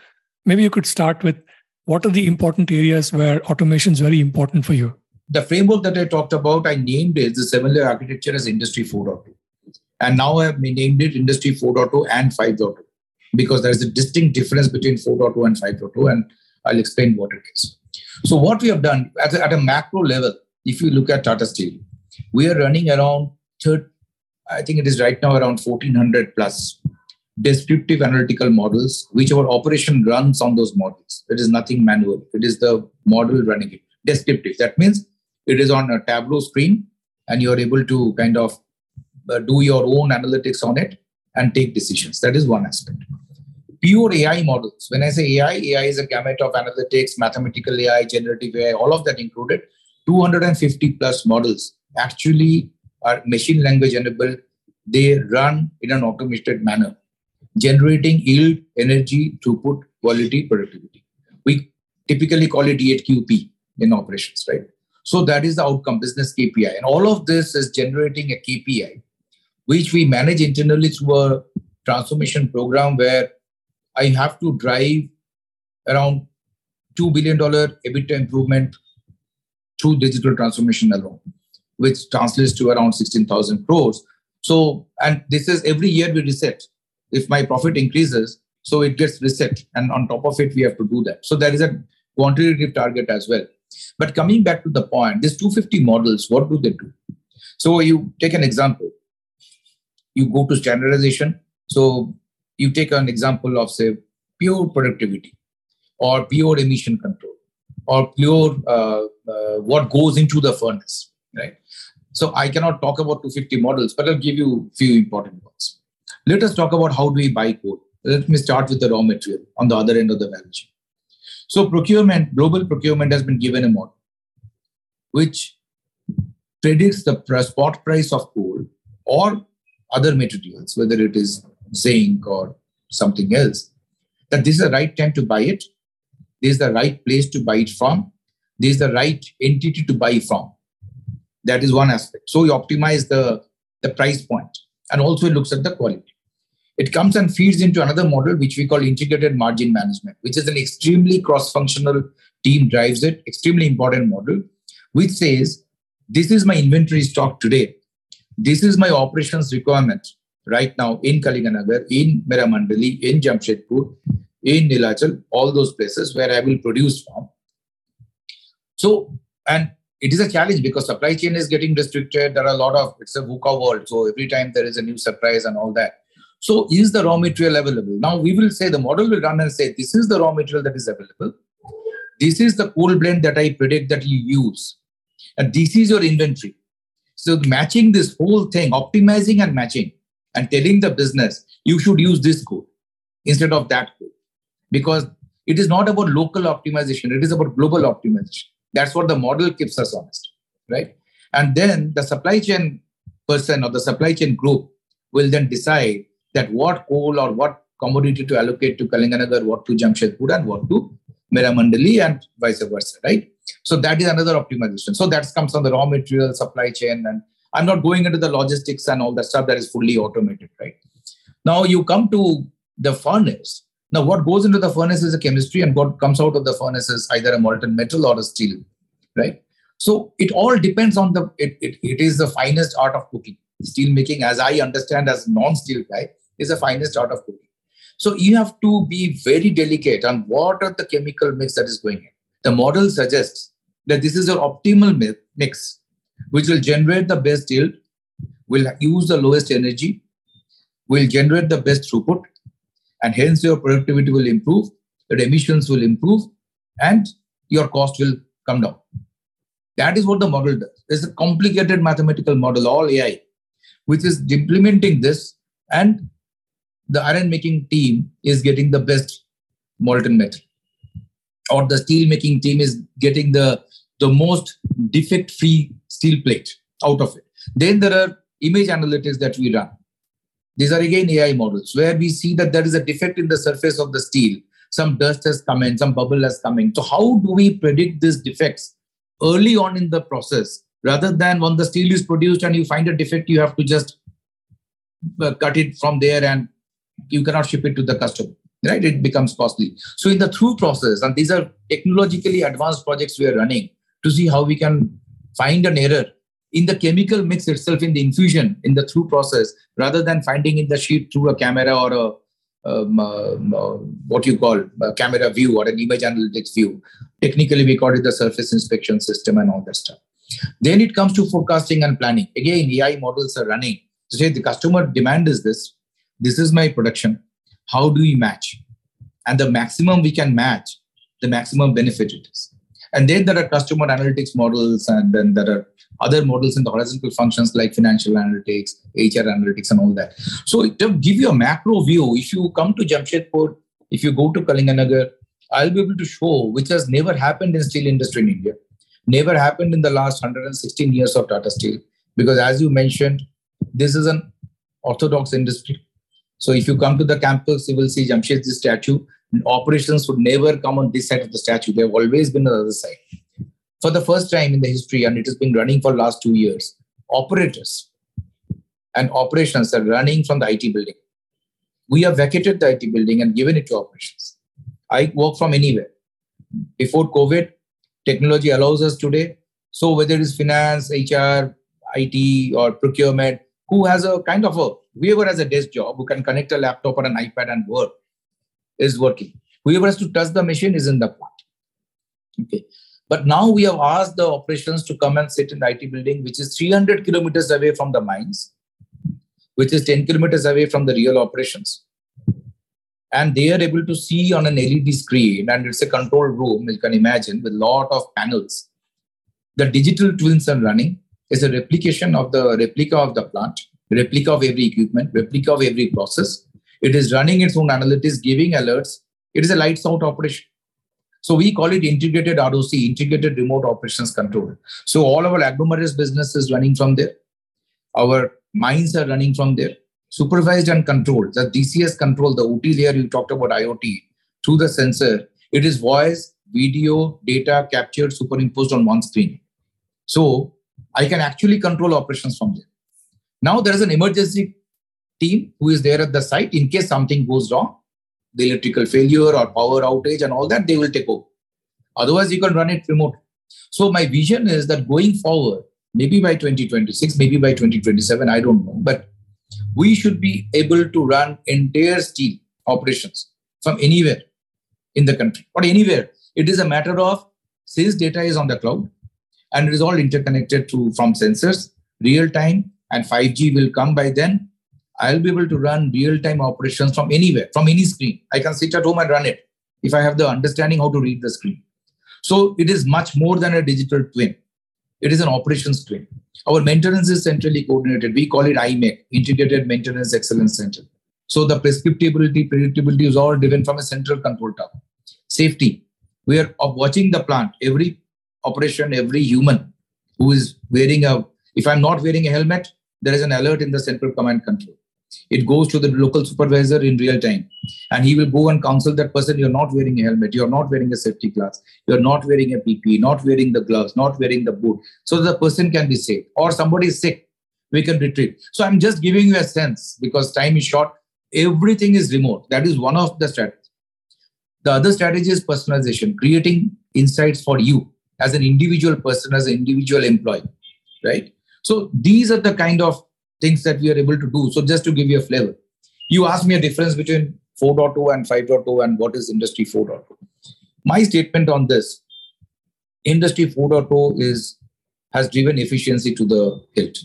Maybe you could start with what are the important areas where automation is very important for you? The framework that I talked about, I named it the seven-layer architecture as Industry 4.0. And now I have named it Industry 4.0 and 5.0 because there is a distinct difference between 4.0 and 5.0, and I'll explain what it is. So what we have done at a macro level, if you look at Tata Steel, we are running around, I think it is right now around 1400 plus descriptive analytical models, which our operation runs on those models. It is nothing manual. It is the model running it. Descriptive. That means it is on a Tableau screen and you are able to kind of do your own analytics on it and take decisions. That is one aspect. Pure AI models. When I say AI, AI is a gamut of analytics, mathematical AI, generative AI, all of that included. 250 plus models actually are machine language enabled. They run in an automated manner, generating yield, energy, throughput, quality, productivity. We typically call it EATQP in operations, right? So that is the outcome, business KPI. And all of this is generating a KPI, which we manage internally through a transformation program where I have to drive around $2 billion EBITDA improvement through digital transformation alone, which translates to around 16,000 crores. So, and this is every year we reset. If my profit increases, so it gets reset. And on top of it, we have to do that. So there is a quantitative target as well. But coming back to the point, these 250 models, what do they do? So you take an example. You go to standardization. So you take an example of, say, pure productivity or pure emission control or pure what goes into the furnace, right? So I cannot talk about 250 models, but I'll give you a few important ones. Let us talk about how do we buy coal. Let me start with the raw material on the other end of the value chain. So procurement, global procurement has been given a model which predicts the spot price of coal or other materials, whether it is zinc or something else, that this is the right time to buy it, this is the right place to buy it from, this is the right entity to buy from. That is one aspect. So you optimize the price point and also it looks at the quality. It comes and feeds into another model which we call integrated margin management, which is an extremely cross-functional team drives it, extremely important model, which says, this is my inventory stock today. This is my operations requirement right now in Kalinganagar, in Meramandali, in Jamshedpur, in Nilachal, all those places where I will produce from. So, and it is a challenge because supply chain is getting restricted. There are a lot of, it's a VUCA world. So every time there is a new surprise and all that. So is the raw material available? Now we will say, the model will run and say, this is the raw material that is available. This is the coal blend that I predict that you use. And this is your inventory. So matching this whole thing, optimizing and matching, and telling the business, you should use this code instead of that code. Because it is not about local optimization. It is about global optimization. That's what the model keeps us honest, right? And then the supply chain person or the supply chain group will then decide that what coal or what commodity to allocate to Kalinganagar, what to Jamshedpur and what to Meramandali and vice versa, right? So that is another optimization. So that comes on the raw material supply chain, and I'm not going into the logistics and all that stuff that is fully automated, right? Now you come to the furnace. Now what goes into the furnace is a chemistry, and what comes out of the furnace is either a molten metal or a steel, right? So it all depends on the, it is the finest art of cooking. Steel making, as I understand as non-steel guy, is the finest art of cooking. So you have to be very delicate on what are the chemical mix that is going in. The model suggests that this is your optimal mix, which will generate the best yield, will use the lowest energy, will generate the best throughput, and hence your productivity will improve, your emissions will improve, and your cost will come down. That is what the model does. It's a complicated mathematical model, all AI, which is implementing this, and the iron making team is getting the best molten metal, or the steel making team is getting the most defect free steel plate out of it. Then there are image analytics that we run. These are again AI models where we see that there is a defect in the surface of the steel. Some dust has come in, some bubble has come in. So how do we predict these defects early on in the process, rather than when the steel is produced and you find a defect, you have to just cut it from there and you cannot ship it to the customer, right? It becomes costly. So in the through process, and these are technologically advanced projects we are running to see how we can find an error in the chemical mix itself, in the infusion, in the through process, rather than finding in the sheet through a camera or a camera view or an image analytics view. Technically, we call it the surface inspection system and all that stuff. Then it comes to forecasting and planning. Again, AI models are running to say the customer demand is this. This is my production. How do we match? And the maximum we can match, the maximum benefit it is. And then there are customer analytics models, and then there are other models in the horizontal functions like financial analytics, HR analytics, and all that. So to give you a macro view, if you come to Jamshedpur, if you go to Kalinganagar, I'll be able to show which has never happened in steel industry in India, never happened in the last 116 years of Tata Steel. Because as you mentioned, this is an orthodox industry. So if you come to the campus, you will see Jamshedji's statue. Operations would never come on this side of the statue. They have always been on the other side. For the first time in the history, and it has been running for the last 2 years, operators and operations are running from the IT building. We have vacated the IT building and given it to operations. I work from anywhere. Before COVID, technology allows us today. So whether it is finance, HR, IT, or procurement, who has a kind of a, whoever has a desk job, who can connect a laptop or an iPad and work, is working. Whoever has to touch the machine is in the plant. Okay. But now we have asked the operations to come and sit in the IT building, which is 300 kilometers away from the mines, which is 10 kilometers away from the real operations. And they are able to see on an LED screen, and it's a control room, you can imagine, with a lot of panels. The digital twins are running. It's a replication of the replica of the plant, replica of every equipment, replica of every process. It is running its own analytics, giving alerts. It is a lights out operation. So we call it integrated ROC, integrated remote operations control. So all our agglomerate business is running from there. Our mines are running from there. Supervised and controlled, the DCS control, the OT layer you talked about, IoT, through the sensor. It is voice, video, data captured, superimposed on one screen. So I can actually control operations from there. Now there is an emergency team who is there at the site in case something goes wrong, the electrical failure or power outage and all that, they will take over. Otherwise, you can run it remote. So my vision is that going forward, maybe by 2026, maybe by 2027, I don't know, but we should be able to run entire steel operations from anywhere in the country or anywhere. It is a matter of, since data is on the cloud and it is all interconnected from sensors, real time, and 5G will come by then. I'll be able to run real-time operations from anywhere, from any screen. I can sit at home and run it if I have the understanding how to read the screen. So it is much more than a digital twin. It is an operations twin. Our maintenance is centrally coordinated. We call it IMEC, Integrated Maintenance Excellence Center. So the prescriptability, predictability is all driven from a central control tower. Safety. We are watching the plant. Every operation, every human who is wearing a, if I'm not wearing a helmet, there is an alert in the central command control. It goes to the local supervisor in real time, and he will go and counsel that person, you're not wearing a helmet, you're not wearing a safety glass, you're not wearing a PPE, not wearing the gloves, not wearing the boot, so the person can be safe. Or somebody is sick, we can retreat. So I'm just giving you a sense because time is short. Everything is remote. That is one of the strategies. The other strategy is personalization, creating insights for you as an individual person, as an individual employee, right? So these are the kind of things that we are able to do. So just to give you a flavor, you asked me a difference between 4.2 and 5.2 and what is Industry 4.2. My statement on this, Industry 4.2 has driven efficiency to the hilt.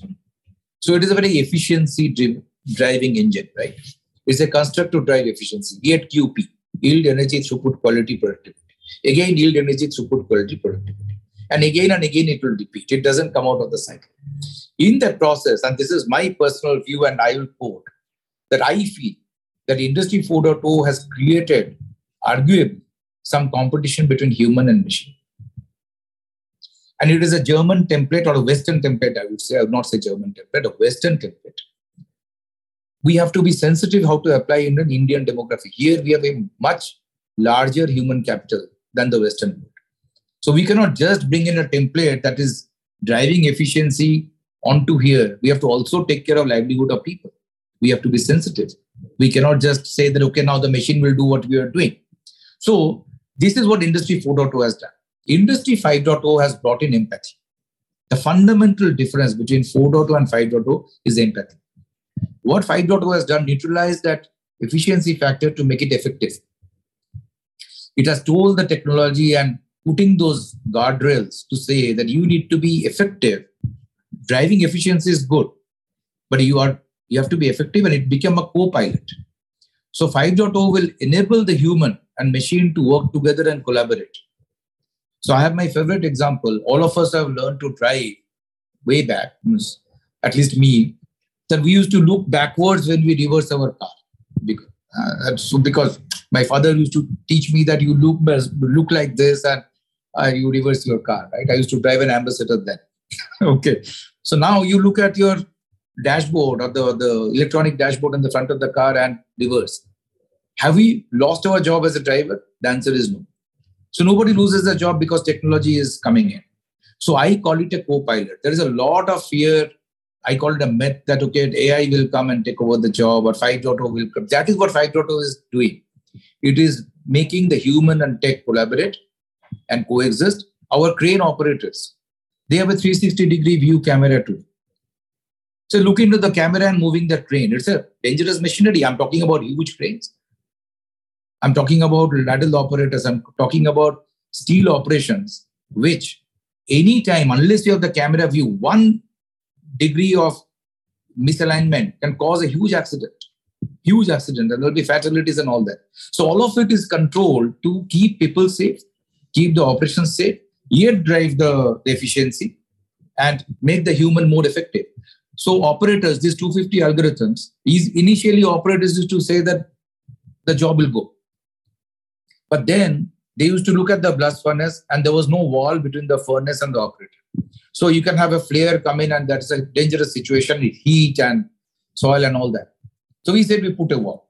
So it is a very efficiency-driving engine, right? It's a construct to drive efficiency. EATQP, yield, energy, throughput, quality, productivity. Again, yield, energy, throughput, quality, productivity. And again, it will repeat. It doesn't come out of the cycle. In that process, and this is my personal view and I will quote, that I feel that Industry 4.0 has created, arguably, some competition between human and machine. And it is a German template or a Western template, I would say. I would not say German template, a Western template. We have to be sensitive how to apply in an Indian demography. Here, we have a much larger human capital than the Western world. So we cannot just bring in a template that is driving efficiency onto here. We have to also take care of livelihood of people. We have to be sensitive. We cannot just say that, okay, now the machine will do what we are doing. So this is what Industry 4.0 has done. Industry 5.0 has brought in empathy. The fundamental difference between 4.0 and 5.0 is empathy. What 5.0 has done, neutralize that efficiency factor to make it effective. It has told the technology and putting those guardrails to say that you need to be effective. Driving efficiency is good, but you have to be effective, and it become a co-pilot. So 5.0 will enable the human and machine to work together and collaborate. So I have my favorite example. All of us have learned to drive way back, at least me, that we used to look backwards when we reverse our car. Because my father used to teach me that you look like this and you reverse your car, right? I used to drive an Ambassador then. Okay. So now you look at your dashboard or the electronic dashboard in the front of the car and reverse. Have we lost our job as a driver? The answer is no. So nobody loses their job because technology is coming in. So I call it a co-pilot. There is a lot of fear. I call it a myth that, okay, AI will come and take over the job or 5.0 will come. That is what 5.0 is doing. It is making the human and tech collaborate and coexist. Our crane operators, they have a 360-degree view camera too. So look into the camera and moving the crane. It's a dangerous machinery. I'm talking about huge cranes. I'm talking about ladle operators. I'm talking about steel operations, which anytime, unless you have the camera view, 1 degree of misalignment can cause a huge accident, and there'll be fatalities and all that. So all of it is controlled to keep people safe, keep the operations safe, yet drive the efficiency and make the human more effective. So operators, these 250 algorithms, initially operators used to say that the job will go. But then they used to look at the blast furnace and there was no wall between the furnace and the operator. So you can have a flare come in and that's a dangerous situation with heat and soil and all that. So we said we put a wall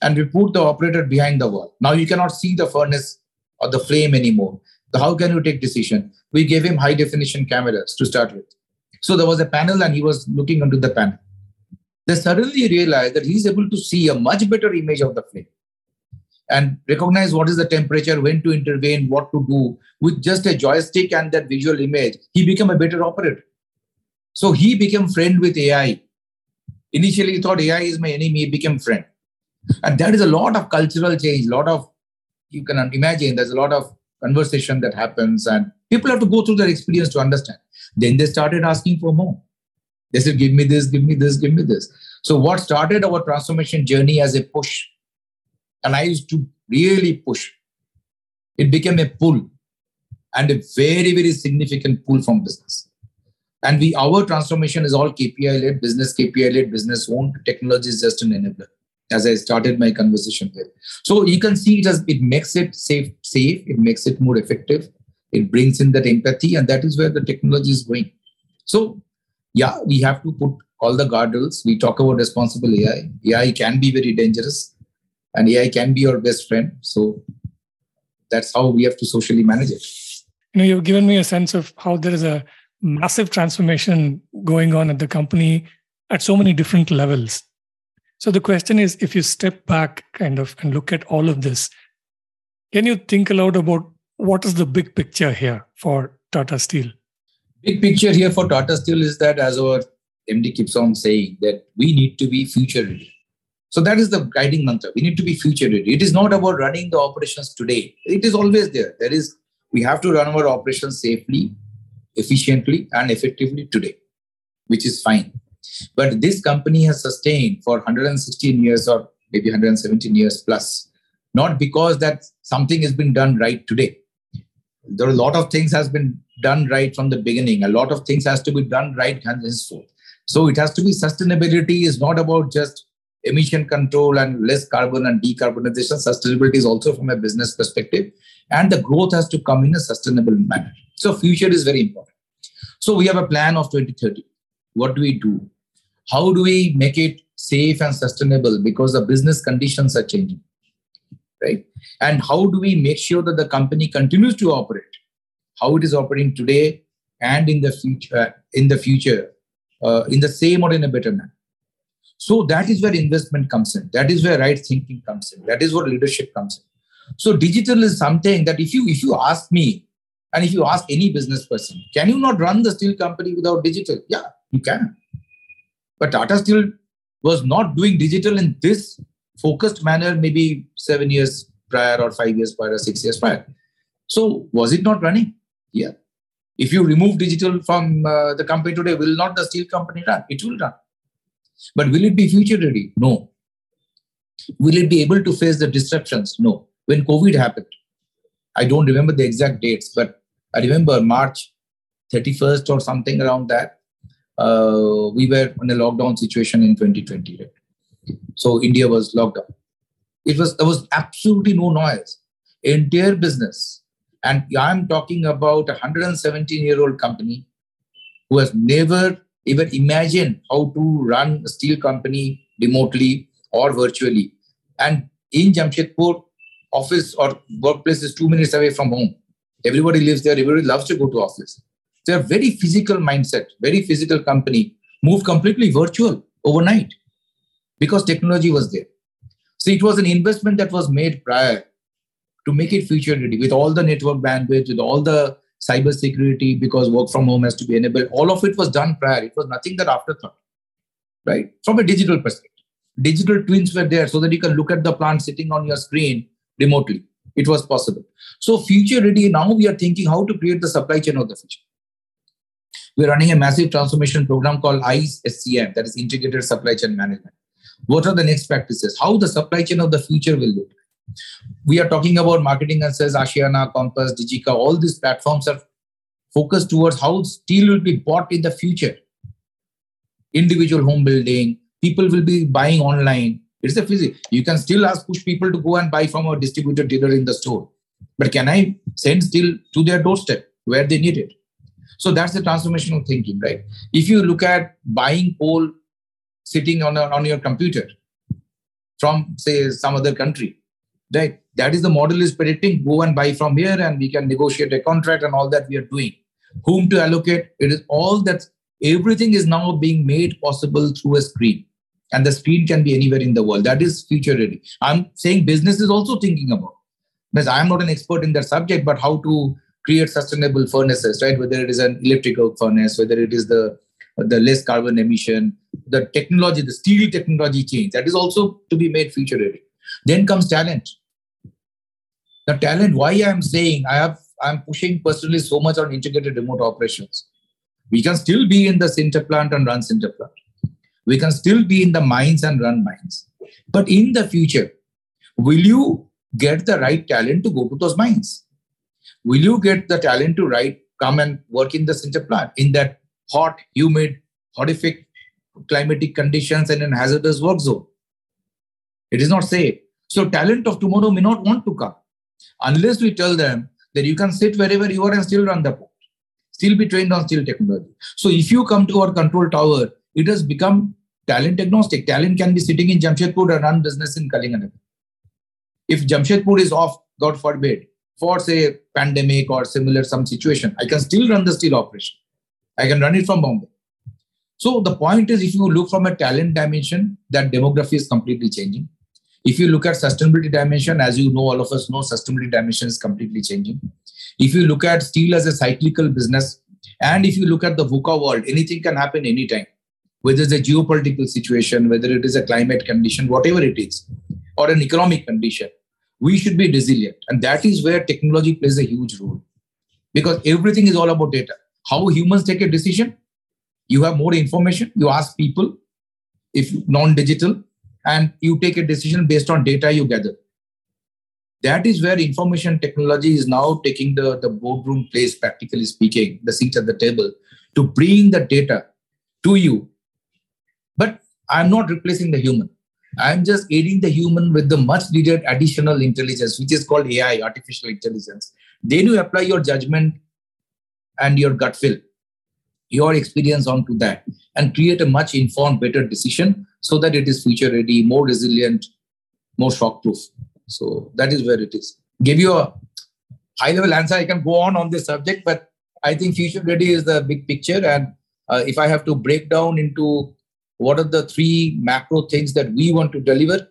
and we put the operator behind the wall. Now you cannot see the furnace or the flame anymore. So how can you take decision? We gave him high definition cameras to start with. So there was a panel and he was looking onto the panel. They suddenly realized that he's able to see a much better image of the flame and recognize what is the temperature, when to intervene, what to do. With just a joystick and that visual image, he became a better operator. So he became friend with AI. Initially, he thought AI is my enemy, he became friend. And that is a lot of cultural change, lot of, you can imagine, there's a lot of conversation that happens and people have to go through their experience to understand. Then they started asking for more. They said, give me this, give me this, give me this. So what started our transformation journey as a push, and I used to really push, it became a pull and a very, very significant pull from business. And our transformation is all KPI-led, business KPI-led, business owned. Technology is just an enabler, as I started my conversation with. So you can see it makes it safe, it makes it more effective, It brings in that empathy, and that is where the technology is going. So, yeah, we have to put all the guardrails. We talk about responsible AI. AI can be very dangerous, and AI can be your best friend. So that's how we have to socially manage it. You know, you've given me a sense of how there is a massive transformation going on at the company at so many different levels. So the question is, if you step back kind of and look at all of this, can you think aloud about what is the big picture here for Tata Steel? Big picture here for Tata Steel is that, as our MD keeps on saying, that we need to be future ready. So that is the guiding mantra. We need to be future ready. It is not about running the operations today. It is always there. We have to run our operations safely, efficiently, and effectively today, which is fine. But this company has sustained for 116 years or maybe 117 years plus, not because that something has been done right today. There are a lot of things has been done right from the beginning. A lot of things has to be done right henceforth. So it has to be sustainability is not about just emission control and less carbon and decarbonization. Sustainability is also from a business perspective. And the growth has to come in a sustainable manner. So future is very important. So we have a plan of 2030. What do we do? How do we make it safe and sustainable? Because the business conditions are changing, right? And how do we make sure that the company continues to operate, how it is operating today and in the future, in the same or in a better manner? So that is where investment comes in. That is where right thinking comes in. That is where leadership comes in. So digital is something that if you ask me, and if you ask any business person, can you not run the steel company without digital? Yeah, you can. But Tata Steel was not doing digital in this focused manner maybe 7 years prior or 5 years prior or 6 years prior. So was it not running? Yeah. If you remove digital from the company today, will not the steel company run? It will run. But will it be future ready? No. Will it be able to face the disruptions? No. When COVID happened, I don't remember the exact dates, but I remember March 31st or something around that. We were in a lockdown situation in 2020. Right? So India was locked down. There was absolutely no noise. Entire business. And I'm talking about a 117-year-old company who has never even imagined how to run a steel company remotely or virtually. And in Jamshedpur, office or workplace is 2 minutes away from home. Everybody lives there. Everybody loves to go to office. They're very physical mindset, very physical company, moved completely virtual overnight because technology was there. So it was an investment that was made prior to make it future ready with all the network bandwidth, with all the cyber security, because work from home has to be enabled. All of it was done prior. It was nothing that afterthought, right? From a digital perspective, digital twins were there so that you can look at the plant sitting on your screen remotely. It was possible. So future ready, now we are thinking how to create the supply chain of the future. We're running a massive transformation program called IS SCM, that is Integrated Supply Chain Management. What are the next practices? How the supply chain of the future will look? We are talking about marketing and sales, Asiana, Compass, Digica, all these platforms are focused towards how steel will be bought in the future. Individual home building, people will be buying online. It's a physics. You can still push people to go and buy from a distributor dealer in the store. But can I send steel to their doorstep where they need it? So that's the transformational thinking, right? If you look at buying coal sitting on your computer from, say, some other country, right? That is the model is predicting, go and buy from here and we can negotiate a contract and all that we are doing. Whom to allocate, it is all that, everything is now being made possible through a screen. And the screen can be anywhere in the world. That is future ready. I'm saying business is also thinking about. Because I'm not an expert in that subject, but how to create sustainable furnaces, right? Whether it is an electrical furnace, whether it is the less carbon emission, the technology, the steel technology change, that is also to be made future ready. Then comes talent. The talent, why I'm saying I'm pushing personally so much on integrated remote operations. We can still be in the sinter plant and run sinter plant. We can still be in the mines and run mines. But in the future, will you get the right talent to go to those mines? Will you get the talent to come and work in the sinter plant in that hot, humid, horrific climatic conditions and in hazardous work zone? It is not safe. So talent of tomorrow may not want to come unless we tell them that you can sit wherever you are and still run the port, still be trained on steel technology. So if you come to our control tower, it has become talent agnostic. Talent can be sitting in Jamshedpur and run business in Kalinganagar. If Jamshedpur is off, God forbid, for say pandemic or similar some situation, I can still run the steel operation. I can run it from Bombay. So the point is, if you look from a talent dimension, that demography is completely changing. If you look at sustainability dimension, as you know, all of us know, sustainability dimension is completely changing. If you look at steel as a cyclical business, and if you look at the VUCA world, anything can happen anytime, whether it's a geopolitical situation, whether it is a climate condition, whatever it is, or an economic condition, we should be resilient. And that is where technology plays a huge role, because everything is all about data. How humans take a decision, you have more information, you ask people, if non-digital, and you take a decision based on data you gather. That is where information technology is now taking the boardroom place, practically speaking, the seats at the table, to bring the data to you. But I'm not replacing the human. I'm just aiding the human with the much needed additional intelligence, which is called AI, artificial intelligence. Then you apply your judgment and your gut feel, your experience onto that, and create a much informed, better decision so that it is future ready, more resilient, more shock proof. So that is where it is. Give you a high level answer. I can go on this subject, but I think future ready is the big picture. And if I have to break down into what are the three macro things that we want to deliver,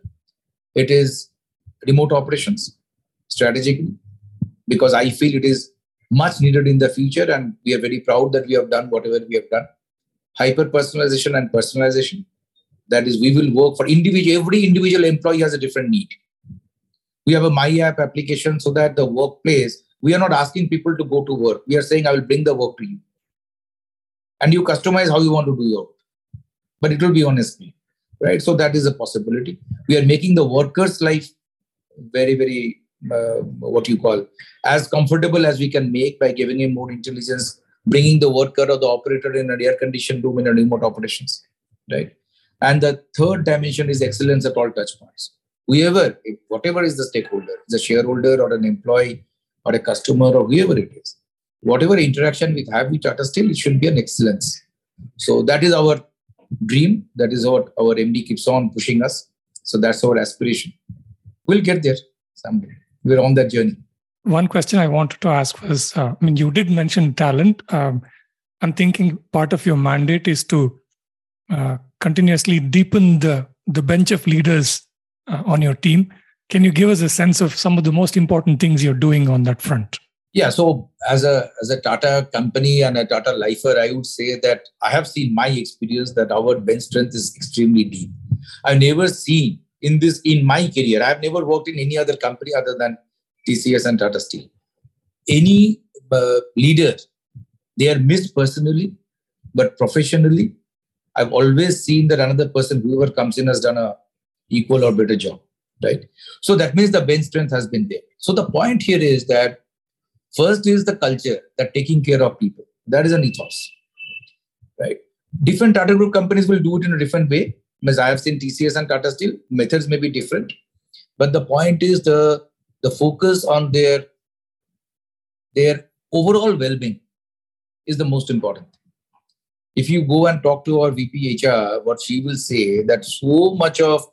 it is remote operations strategically, because I feel it is much needed in the future, and we are very proud that we have done whatever we have done. Hyper-personalization and personalization. That is, we will work for individual. Every individual employee has a different need. We have a MyApp application so that the workplace, we are not asking people to go to work. We are saying, I will bring the work to you. And you customize how you want to do your work. But it will be on a screen, right? So that is a possibility. We are making the workers' life very, very as comfortable as we can make by giving him more intelligence, bringing the worker or the operator in an air-conditioned room in a remote operations, right? And the third dimension is excellence at all touch points. Whoever, whatever is the stakeholder, the shareholder or an employee or a customer or whoever it is, whatever interaction we have with Tata Steel, it should be an excellence. So that is our dream. That is what our MD keeps on pushing us. So that's our aspiration. We'll get there someday. We're on that journey. One question I wanted to ask was, you did mention talent. I'm thinking part of your mandate is to continuously deepen the bench of leaders on your team. Can you give us a sense of some of the most important things you're doing on that front? Yeah. So as a Tata company and a Tata lifer, I would say that I have seen my experience that our bench strength is extremely deep. I've never seen in my career, I've never worked in any other company other than DCS and Tata Steel. Any leader, they are missed personally, but professionally, I've always seen that another person, whoever comes in, has done an equal or better job, right? So that means the bench strength has been there. So the point here is that first is the culture, that taking care of people. That is an ethos, right? Different Tata Group companies will do it in a different way. As I have seen TCS and Tata Steel, methods may be different, but the point is the focus on their overall well-being is the most important. If you go and talk to our VP HR, what she will say that so much of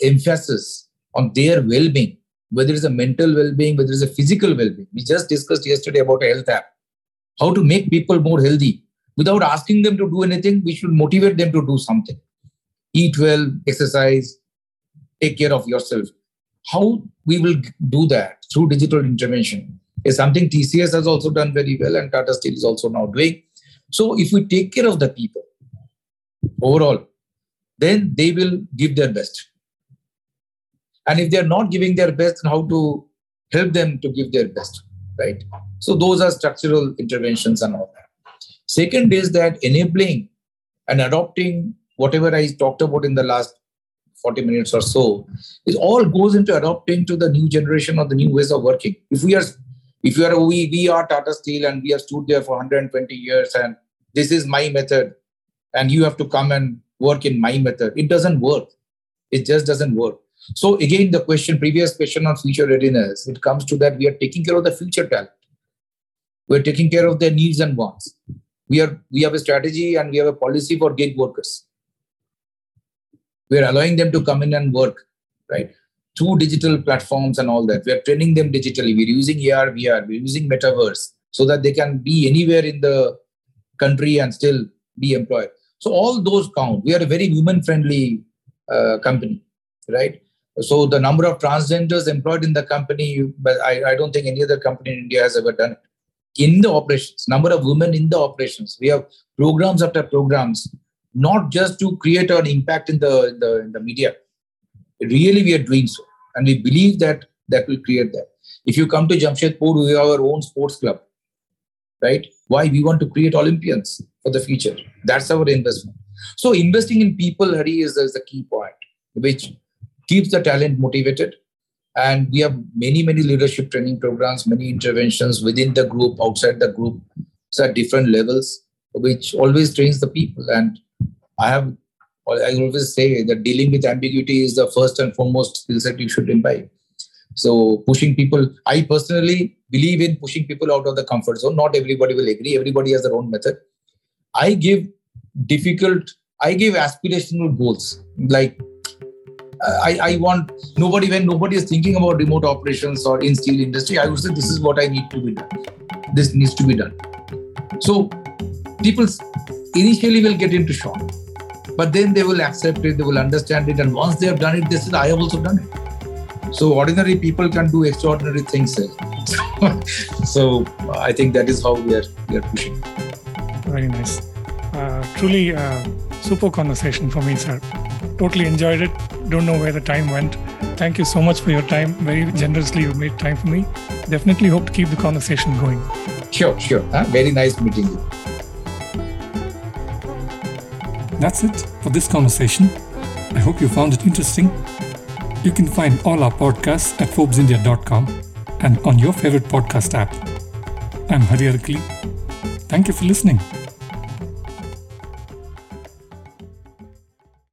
emphasis on their well-being, whether it's a mental well-being, whether it's a physical well-being. We just discussed yesterday about a health app, how to make people more healthy. Without asking them to do anything, we should motivate them to do something. Eat well, exercise, take care of yourself. How we will do that through digital intervention is something TCS has also done very well and Tata Steel is also now doing. So if we take care of the people overall, then they will give their best. And if they are not giving their best, how to help them to give their best, right? So those are structural interventions and all that. Second is that enabling and adopting whatever I talked about in the last 40 minutes or so, it all goes into adopting to the new generation or the new ways of working. If we are Tata Steel and we have stood there for 120 years and this is my method and you have to come and work in my method, it doesn't work. It just doesn't work. So again, the question, previous question on future readiness, it comes to that we are taking care of the future talent. We're taking care of their needs and wants. We have a strategy and we have a policy for gig workers. We're allowing them to come in and work, right? Through digital platforms and all that. We're training them digitally. We're using AR, VR, we're using metaverse so that they can be anywhere in the country and still be employed. So all those count. We are a very women-friendly company, right? So the number of transgenders employed in the company, but I don't think any other company in India has ever done it. In the operations, number of women in the operations. We have programs after programs, not just to create an impact in the media. Really, we are doing so. And we believe that will create that. If you come to Jamshedpur, we have our own sports club, right? Why? We want to create Olympians for the future. That's our investment. So investing in people, Hari, is the key point, which keeps the talent motivated. And we have many, many leadership training programs, many interventions within the group, outside the group, so at different levels, which always trains the people. And I always say that dealing with ambiguity is the first and foremost skill set you should imbibe. So pushing people, I personally believe in pushing people out of the comfort zone. Not everybody will agree. Everybody has their own method. I give aspirational goals. Like I want nobody, when nobody is thinking about remote operations or in steel industry, I would say this is what I need to be done. This needs to be done. So people initially will get into shock, but then they will accept it, they will understand it. And once they have done it, they say, I have also done it. So ordinary people can do extraordinary things. So I think that is how we are pushing. Very nice. Truly super conversation for me, sir. Totally enjoyed it. Don't know where the time went. Thank you so much for your time. Very generously, you made time for me. Definitely hope to keep the conversation going. Sure. Very nice meeting you. That's it for this conversation. I hope you found it interesting. You can find all our podcasts at ForbesIndia.com and on your favorite podcast app. I'm Hari Arakali. Thank you for listening.